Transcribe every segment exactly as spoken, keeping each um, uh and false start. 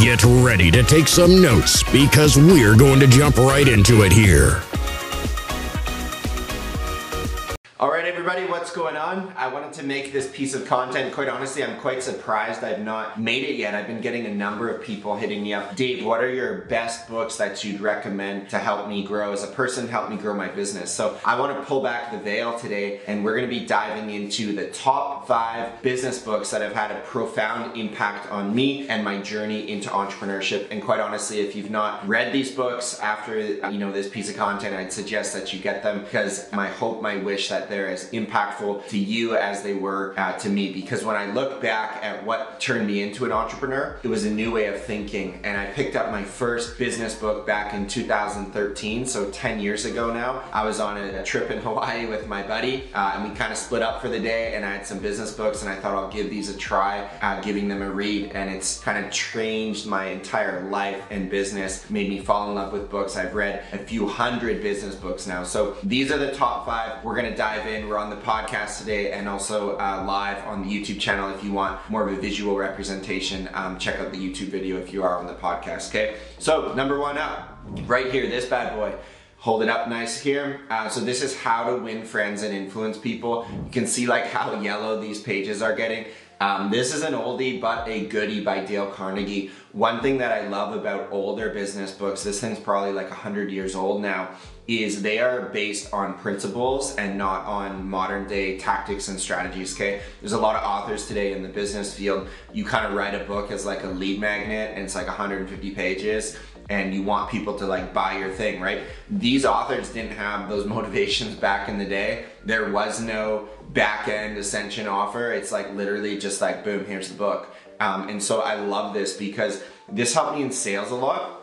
Get ready to take some notes because we're going to jump right into it here. All right, everybody, what's going on? I wanted to make this piece of content. Quite honestly, I'm quite surprised I've not made it yet. I've been getting a number of people hitting me up. Dave, what are your best books that you'd recommend to help me grow as a person, help me grow my business? So I want to pull back the veil today, and we're going to be diving into the top five business books that have had a profound impact on me and my journey into entrepreneurship. And quite honestly, if you've not read these books after you know this piece of content, I'd suggest that you get them, because my hope, my wish that they're as impactful to you as they were uh, to me. Because when I look back at what turned me into an entrepreneur, it was a new way of thinking. And I picked up my first business book back in two thousand thirteen, so ten years ago now. I was on a trip in Hawaii with my buddy, uh, and we kind of split up for the day, and I had some business books, and I thought I'll give these a try, uh, giving them a read, and it's kind of changed my entire life and business, made me fall in love with books. I've read a few hundred business books now. So these are the top five. We're gonna dive in. We're on the podcast today, and also uh, live on the YouTube channel. If you want more of a visual representation, um, check out the YouTube video if you are on the podcast, okay? So number one up, right here, this bad boy. Hold it up nice here. Uh, so this is How to Win Friends and Influence People. You can see like how yellow these pages are getting. Um, this is an oldie but a goodie by Dale Carnegie. One thing that I love about older business books, this thing's probably like one hundred years old now, is they are based on principles and not on modern day tactics and strategies, okay? There's a lot of authors today in the business field. You kind of write a book as like a lead magnet, and it's like one hundred fifty pages. And you want people to like buy your thing, right? These authors didn't have those motivations back in the day. There was no back-end ascension offer. It's like literally just like, boom, here's the book. Um, and so I love this because this helped me in sales a lot.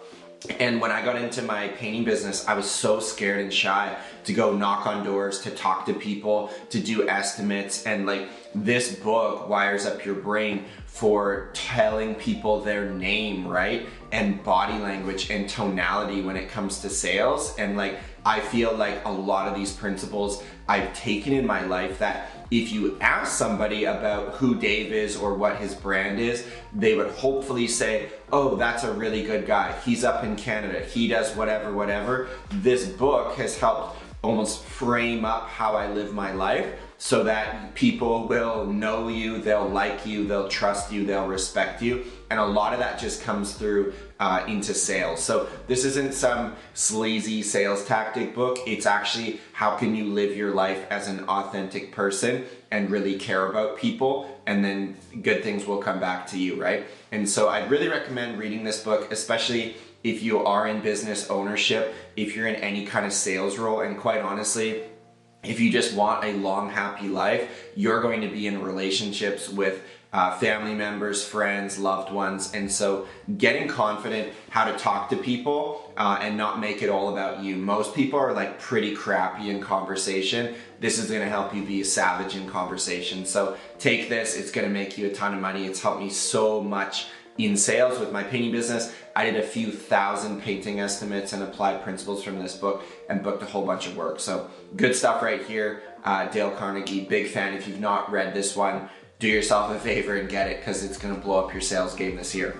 And when I got into my painting business, I was so scared and shy to go knock on doors, to talk to people, to do estimates. And like this book wires up your brain for telling people their name, right? And body language and tonality when it comes to sales. And like, I feel like a lot of these principles I've taken in my life that if you ask somebody about who Dave is or what his brand is, they would hopefully say, oh, that's a really good guy. He's up in Canada. He does whatever, whatever. This book has helped almost frame up how I live my life so that people will know you, they'll like you, they'll trust you, they'll respect you. And a lot of that just comes through uh, into sales. So this isn't some sleazy sales tactic book. It's actually how can you live your life as an authentic person and really care about people, and then good things will come back to you, right? And so I'd really recommend reading this book, especially if you are in business ownership, if you're in any kind of sales role, and quite honestly, if you just want a long, happy life, you're going to be in relationships with uh, family members, friends, loved ones. And so getting confident how to talk to people uh, and not make it all about you. Most people are like pretty crappy in conversation. This is going to help you be savage in conversation. So take this. It's going to make you a ton of money. It's helped me so much in sales with my painting business. I did a few thousand painting estimates and applied principles from this book and booked a whole bunch of work. So good stuff right here. Uh, Dale Carnegie, big fan. If you've not read this one, do yourself a favor and get it, because it's going to blow up your sales game this year.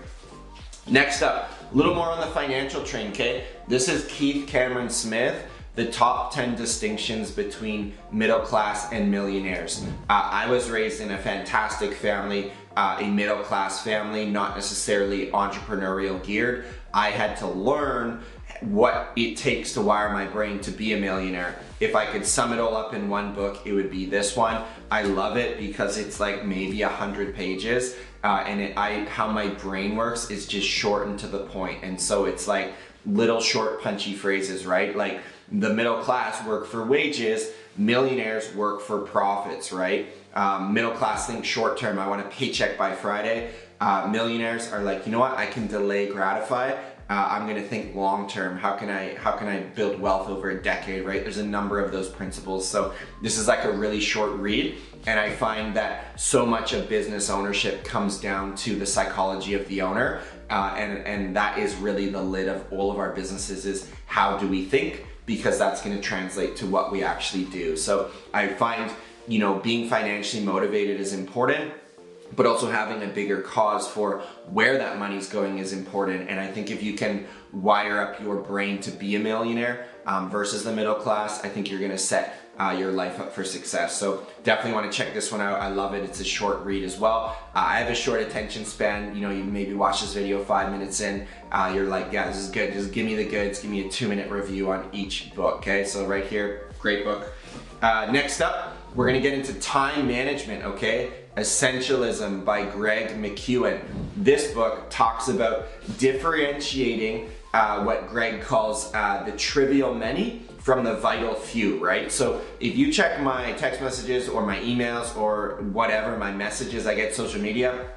Next up, a little more on the financial train, okay? This is Keith Cameron Smith, The Top ten Distinctions Between Middle Class and Millionaires. Uh, I was raised in a fantastic family, uh, a middle class family, not necessarily entrepreneurial geared. I had to learn what it takes to wire my brain to be a millionaire. If I could sum it all up in one book, it would be this one. I love it because it's like maybe a hundred pages, uh, and it, I, how my brain works is just shortened to the point. And so it's like little short punchy phrases, right? Like, the middle class work for wages, millionaires work for profits, right? Um, middle class think short term, I want a paycheck by Friday. Uh, millionaires are like, you know what, I can delay gratify. Uh, I'm going to think long term. How can I how can I build wealth over a decade, right? There's a number of those principles. So this is like a really short read, and I find that so much of business ownership comes down to the psychology of the owner, uh, and and that is really the lid of all of our businesses, is how do we think, because that's going to translate to what we actually do. So I find, you know, being financially motivated is important, but also having a bigger cause for where that money's going is important. And I think if you can wire up your brain to be a millionaire um, versus the middle class, I think you're gonna set uh, your life up for success. So definitely wanna check this one out. I love it, it's a short read as well. Uh, I have a short attention span. You know, you maybe watch this video five minutes in, uh, you're like, yeah, this is good, just give me the goods, give me a two minute review on each book, okay? So right here, great book. Uh, next up, we're gonna get into time management, okay? Essentialism by Greg McKeown. This book talks about differentiating uh, what Greg calls uh, the trivial many from the vital few, right? So if you check my text messages or my emails or whatever, my messages, I get social media,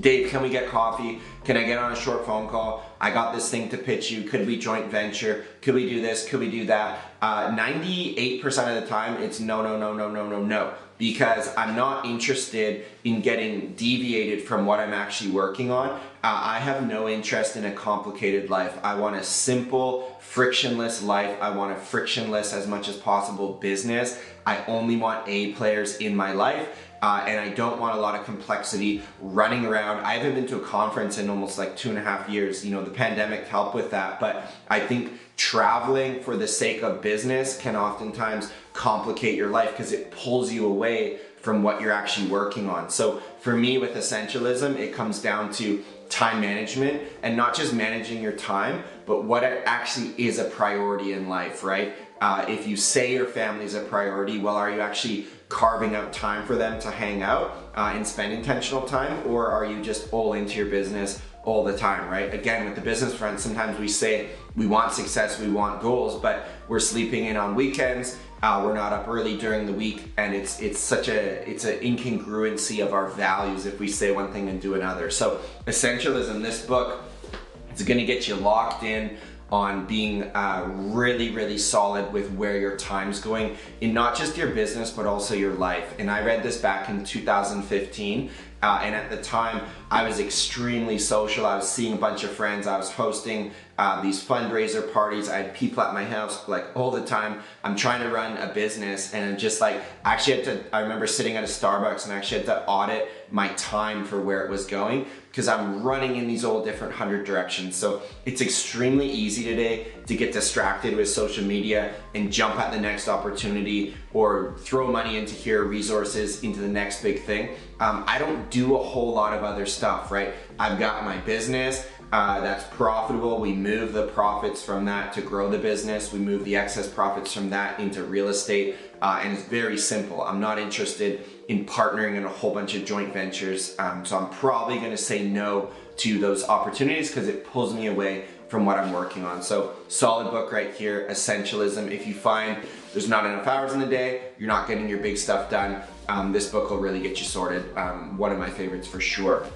Dave, can we get coffee? Can I get on a short phone call? I got this thing to pitch you. Could we joint venture? Could we do this? Could we do that? Uh, ninety-eight percent of the time, it's no, no, no, no, no, no, no. Because I'm not interested in getting deviated from what I'm actually working on. Uh, I have no interest in a complicated life. I want a simple, frictionless life. I want a frictionless, as much as possible, business. I only want A players in my life. Uh, and I don't want a lot of complexity running around. I haven't been to a conference in almost like two and a half years. You know, the pandemic helped with that, but I think traveling for the sake of business can oftentimes complicate your life because it pulls you away from what you're actually working on. So for me, with essentialism, it comes down to time management, and not just managing your time, but what actually is a priority in life, right? Uh, if you say your family is a priority, well, are you actually carving out time for them to hang out uh, and spend intentional time, or are you just all into your business all the time, right? Again, with the business front, sometimes we say we want success, we want goals, but we're sleeping in on weekends, uh, we're not up early during the week, and it's it's such a, it's an incongruency of our values if we say one thing and do another. So essentialism, this book, it's gonna get you locked in on being uh, really, really solid with where your time's going in not just your business, but also your life. And I read this back in two thousand fifteen. Uh, and at the time, I was extremely social. I was seeing a bunch of friends. I was hosting uh, these fundraiser parties. I had people at my house like all the time. I'm trying to run a business, and I'm just like, I actually had to, I remember sitting at a Starbucks and I actually had to audit my time for where it was going, because I'm running in these all different hundred directions. So it's extremely easy today to get distracted with social media and jump at the next opportunity, or throw money into here, resources into the next big thing. Um, I don't do a whole lot of other stuff, right? I've got my business uh, that's profitable. We move the profits from that to grow the business. We move the excess profits from that into real estate. Uh, and it's very simple. I'm not interested in partnering in a whole bunch of joint ventures. Um, so I'm probably gonna say no to those opportunities because it pulls me away from what I'm working on. So solid book right here, Essentialism. If you find there's not enough hours in the day, you're not getting your big stuff done, um, this book will really get you sorted. Um, one of my favorites for sure.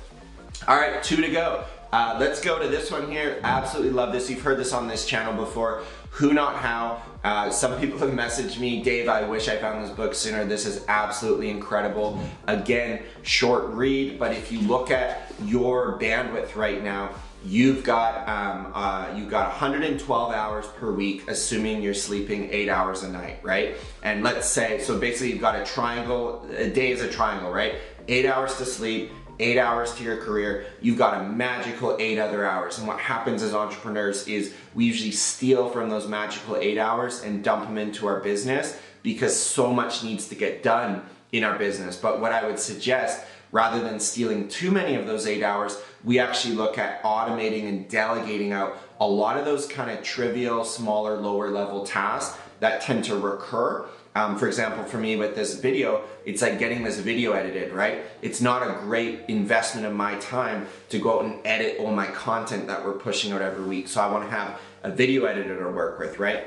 All right, two to go. Uh, let's go to this one here. Absolutely love this. You've heard this on this channel before. Who Not How. Uh, some people have messaged me, Dave, I wish I found this book sooner. This is absolutely incredible. Again, short read, but if you look at your bandwidth right now, you've got um, uh, you've got one hundred twelve hours per week, assuming you're sleeping eight hours a night, right? And let's say, so basically you've got a triangle, a day is a triangle, right? Eight hours to sleep, eight hours to your career, you've got a magical eight other hours. And what happens as entrepreneurs is we usually steal from those magical eight hours and dump them into our business, because so much needs to get done in our business. But what I would suggest, rather than stealing too many of those eight hours, we actually look at automating and delegating out a lot of those kind of trivial, smaller, lower level tasks that tend to recur. Um, for example, for me with this video, it's like getting this video edited, right? It's not a great investment of my time to go out and edit all my content that we're pushing out every week. So I wanna have a video editor to work with, right?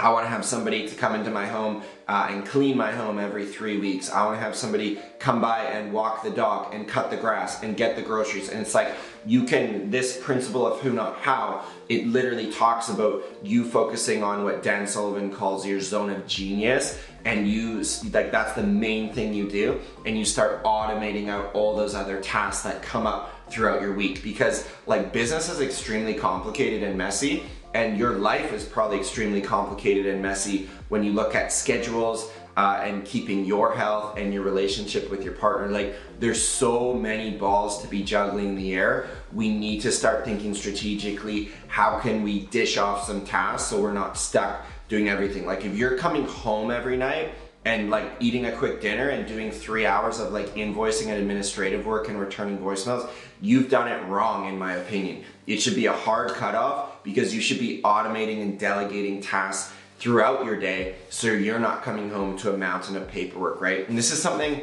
I wanna have somebody to come into my home uh, and clean my home every three weeks. I wanna have somebody come by and walk the dog and cut the grass and get the groceries. And it's like, you can, this principle of who not how, it literally talks about you focusing on what Dan Sullivan calls your zone of genius, and you, like, that's the main thing you do, and you start automating out all those other tasks that come up throughout your week, because like business is extremely complicated and messy, and your life is probably extremely complicated and messy when you look at schedules uh, and keeping your health and your relationship with your partner. Like, there's so many balls to be juggling in the air. We need to start thinking strategically, how can we dish off some tasks so we're not stuck doing everything? Like, if you're coming home every night and like eating a quick dinner and doing three hours of like invoicing and administrative work and returning voicemails, you've done it wrong, in my opinion. It should be a hard cutoff, because you should be automating and delegating tasks throughout your day so you're not coming home to a mountain of paperwork, right? And this is something,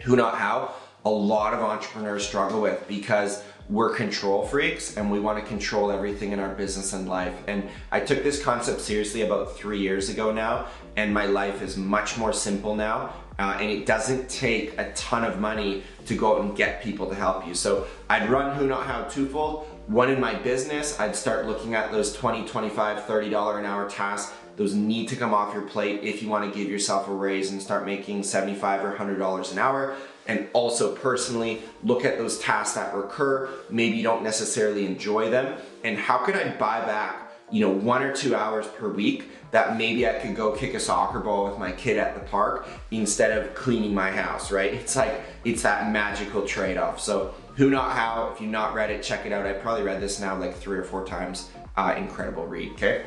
who not how, a lot of entrepreneurs struggle with, because we're control freaks and we want to control everything in our business and life. And I took this concept seriously about three years ago now, and my life is much more simple now. Uh, and it doesn't take a ton of money to go out and get people to help you. So I'd run Who Not How twofold. One, in my business, I'd start looking at those twenty, twenty-five, thirty dollars an hour tasks. Those need to come off your plate if you want to give yourself a raise and start making seventy-five or a hundred dollars an hour. And also personally, look at those tasks that recur. Maybe you don't necessarily enjoy them. And how could I buy back, you know, one or two hours per week that maybe I could go kick a soccer ball with my kid at the park instead of cleaning my house, right? It's like, it's that magical trade-off. So Who Not How, if you've not read it, check it out. I probably read this now like three or four times. Uh, incredible read, okay?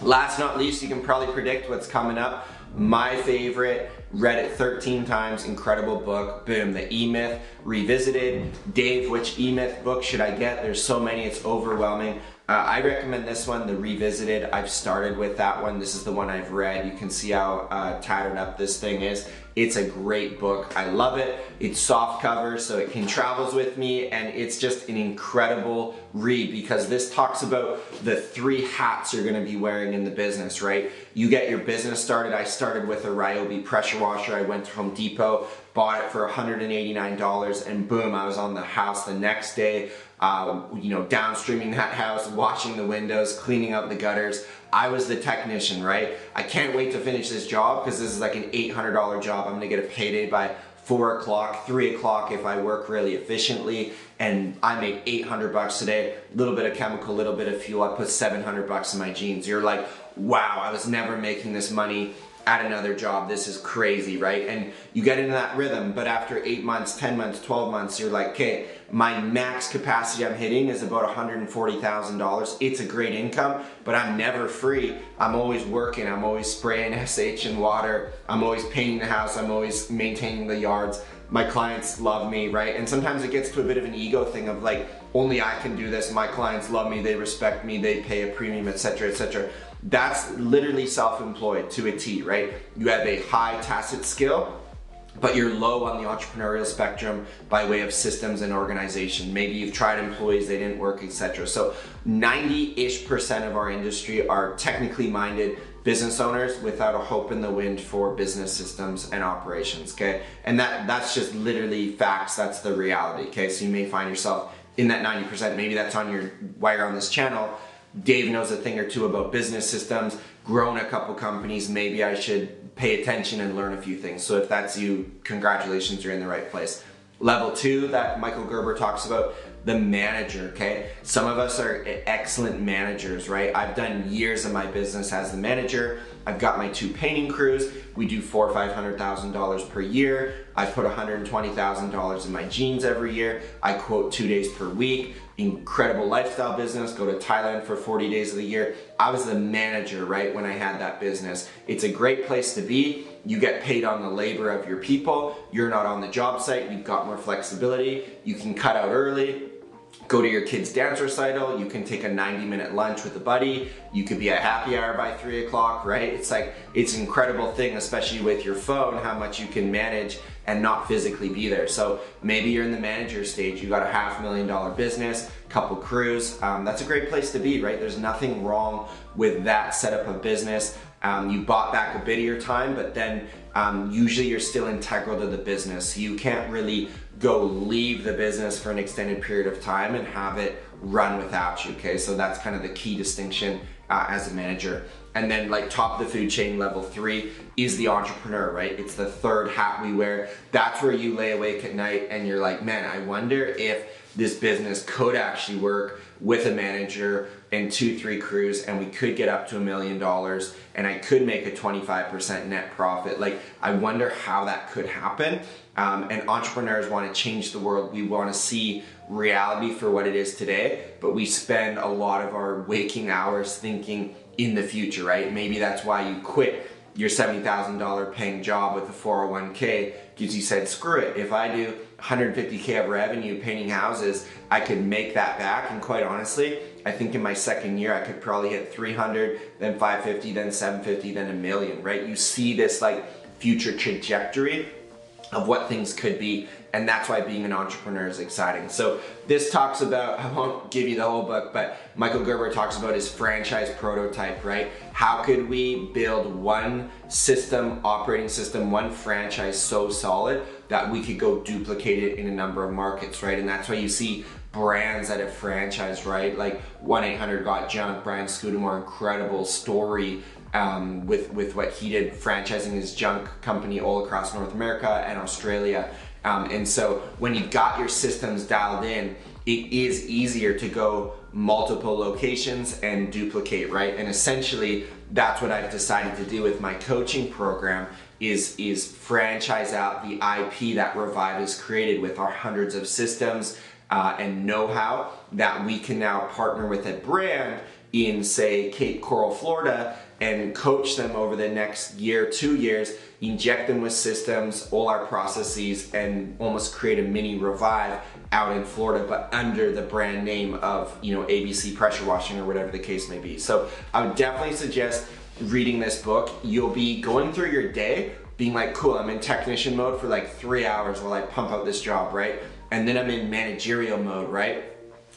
Last but not least, you can probably predict what's coming up. My favorite, read it thirteen times, incredible book, boom, The E-Myth Revisited. Dave, which E-Myth book should I get? There's so many, it's overwhelming. Uh, I recommend this one, The Revisited. I've started with that one. This is the one I've read. You can see how uh, tattered up this thing is. It's a great book. I love it. It's soft cover, so it can travels with me, and it's just an incredible read, because this talks about the three hats you're gonna be wearing in the business, right? You get your business started. I started with a Ryobi pressure washer. I went to Home Depot, bought it for one hundred eighty-nine dollars, and boom, I was on the house the next day, uh, you know, downstreaming that house, washing the windows, cleaning out the gutters. I was the technician, right? I can't wait to finish this job, because this is like an eight hundred dollar job. I'm gonna get a payday by four o'clock, three o'clock if I work really efficiently, and I made eight hundred bucks today. Little bit of chemical, little bit of fuel, I put seven hundred bucks in my jeans. You're like, wow, I was never making this money at another job. This is crazy, right? And you get into that rhythm, but after eight months, ten months, twelve months, you're like, okay, my max capacity I'm hitting is about one hundred forty thousand dollars. It's a great income, but I'm never free. I'm always working. I'm always spraying S H and water. I'm always painting the house. I'm always maintaining the yards. My clients love me, right? And sometimes it gets to a bit of an ego thing of like, only I can do this. My clients love me. They respect me. They pay a premium, et cetera, et cetera. That's literally self-employed to a T, right? You have a high tacit skill, but you're low on the entrepreneurial spectrum by way of systems and organization. Maybe you've tried employees, they didn't work, et cetera. So ninety-ish percent of our industry are technically minded business owners without a hope in the wind for business systems and operations, okay? And that, that's just literally facts, that's the reality, okay? So you may find yourself in that ninety percent, maybe that's on your, why you're on this channel. Dave knows a thing or two about business systems, grown a couple companies, maybe I should pay attention and learn a few things. So if that's you, congratulations, you're in the right place. Level two that Michael Gerber talks about, the manager, okay? Some of us are excellent managers, right? I've done years of my business as the manager. I've got my two painting crews. We do four or five hundred thousand dollars per year. I put one hundred twenty thousand dollars in my jeans every year. I quote two days per week. Incredible lifestyle business. Go to Thailand for forty days of the year. I was the manager, right, when I had that business. It's a great place to be. You get paid on the labor of your people. You're not on the job site. You've got more flexibility. You can cut out early. Go to your kid's dance recital, you can take a ninety minute lunch with a buddy, you could be at happy hour by three o'clock, right? It's like, it's an incredible thing, especially with your phone, how much you can manage and not physically be there. So maybe you're in the manager stage, you got a half million dollar business, couple crews. Um, that's a great place to be, right? There's nothing wrong with that setup of business. Um, you bought back a bit of your time, but then um, usually you're still integral to the business. You can't really go leave the business for an extended period of time and have it run without you, okay? So that's kind of the key distinction uh, as a manager. And then, like, top of the food chain, level three is the entrepreneur, right? It's the third hat we wear. That's where you lay awake at night and you're like, man, I wonder if this business could actually work with a manager and two, three crews, and we could get up to a million dollars and I could make a twenty-five percent net profit. Like, I wonder how that could happen. Um, and entrepreneurs want to change the world. We want to see reality for what it is today, but we spend a lot of our waking hours thinking in the future, right? Maybe that's why you quit your seventy thousand dollar paying job with a four oh one K, because you said, screw it, if I do one hundred fifty K of revenue painting houses, I could make that back. And quite honestly, I think in my second year, I could probably hit three hundred, then five fifty, then seven fifty, then a million, right? You see this like future trajectory of what things could be. And that's why being an entrepreneur is exciting. So this talks about, I won't give you the whole book, but Michael Gerber talks about his franchise prototype, right? How could we build one system, operating system, one franchise so solid that we could go duplicate it in a number of markets, right? And that's why you see brands that have franchised, right? Like one eight hundred got junk, Brian Scudamore, incredible story um, with, with what he did, franchising his junk company all across North America and Australia. Um, and so when you've got your systems dialed in, it is easier to go multiple locations and duplicate, right? And essentially, that's what I've decided to do with my coaching program is, is franchise out the I P that Revive has created with our hundreds of systems uh, and know-how that we can now partner with a brand in, say, Cape Coral, Florida, and coach them over the next year, two years, inject them with systems, all our processes, and almost create a mini Revive out in Florida, but under the brand name of, you know, A B C Pressure Washing or whatever the case may be. So I would definitely suggest reading this book. You'll be going through your day being like, cool, I'm in technician mode for like three hours while I pump out this job, right? And then I'm in managerial mode, right?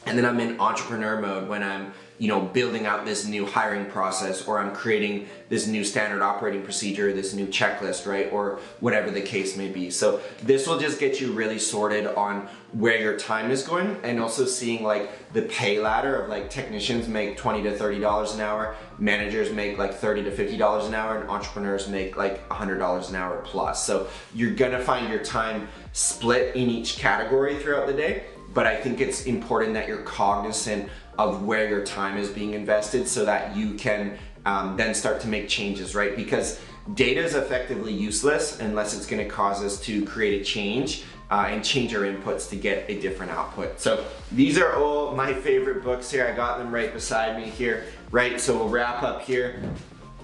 And then I'm in entrepreneur mode when I'm, you know, building out this new hiring process, or I'm creating this new standard operating procedure, this new checklist, right? Or whatever the case may be. So this will just get you really sorted on where your time is going, and also seeing like the pay ladder of like technicians make twenty to thirty dollars an hour, managers make like thirty to fifty dollars an hour, and entrepreneurs make like one hundred dollars an hour plus. So you're gonna find your time split in each category throughout the day, but I think it's important that you're cognizant of where your time is being invested so that you can um, then start to make changes, right? Because data is effectively useless unless it's gonna cause us to create a change uh, and change our inputs to get a different output. So these are all my favorite books here. I got them right beside me here, right? So we'll wrap up here.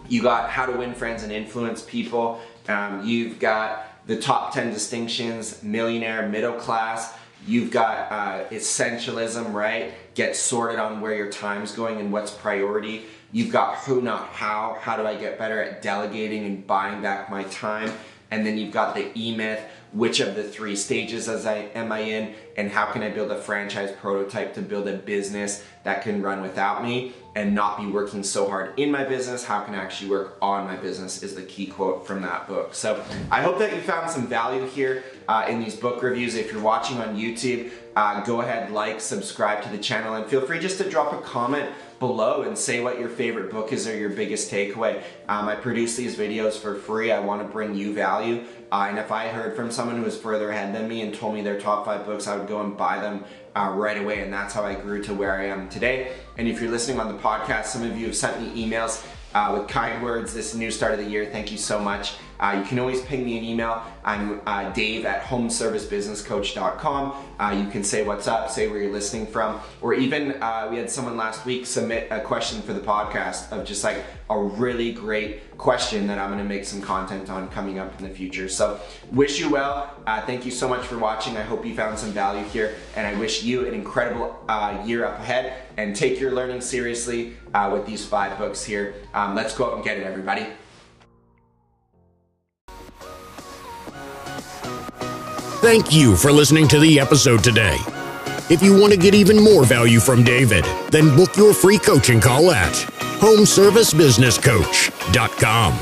You got How to Win Friends and Influence People. Um, you've got The Top ten Distinctions, Millionaire, Middle Class. You've got uh, Essentialism, right? Get sorted on where your time's going and what's priority. You've got Who Not How. How do I get better at delegating and buying back my time? And then you've got The E-Myth. Which of the three stages as I, am I in? And how can I build a franchise prototype to build a business that can run without me and not be working so hard in my business? How can I actually work on my business is the key quote from that book. So I hope that you found some value here uh, in these book reviews. If you're watching on YouTube, uh, go ahead, like, subscribe to the channel, and feel free just to drop a comment below and say what your favorite book is or your biggest takeaway. Um, I produce these videos for free. I wanna bring you value. Uh, and if I heard from someone who was further ahead than me and told me their top five books, I would go and buy them uh, right away. And that's how I grew to where I am today. And if you're listening on the podcast, some of you have sent me emails uh, with kind words this new start of the year. Thank you so much. Uh, you can always ping me an email. I'm uh, Dave at home service business coach dot com. Uh, you can say what's up, say where you're listening from, or even uh, we had someone last week submit a question for the podcast of just like a really great question that I'm gonna make some content on coming up in the future. So wish you well. Uh, thank you so much for watching. I hope you found some value here, and I wish you an incredible uh, year up ahead, and take your learning seriously uh, with these five books here. Um, let's go out and get it, everybody. Thank you for listening to the episode today. If you want to get even more value from David, then book your free coaching call at home service business coach dot com.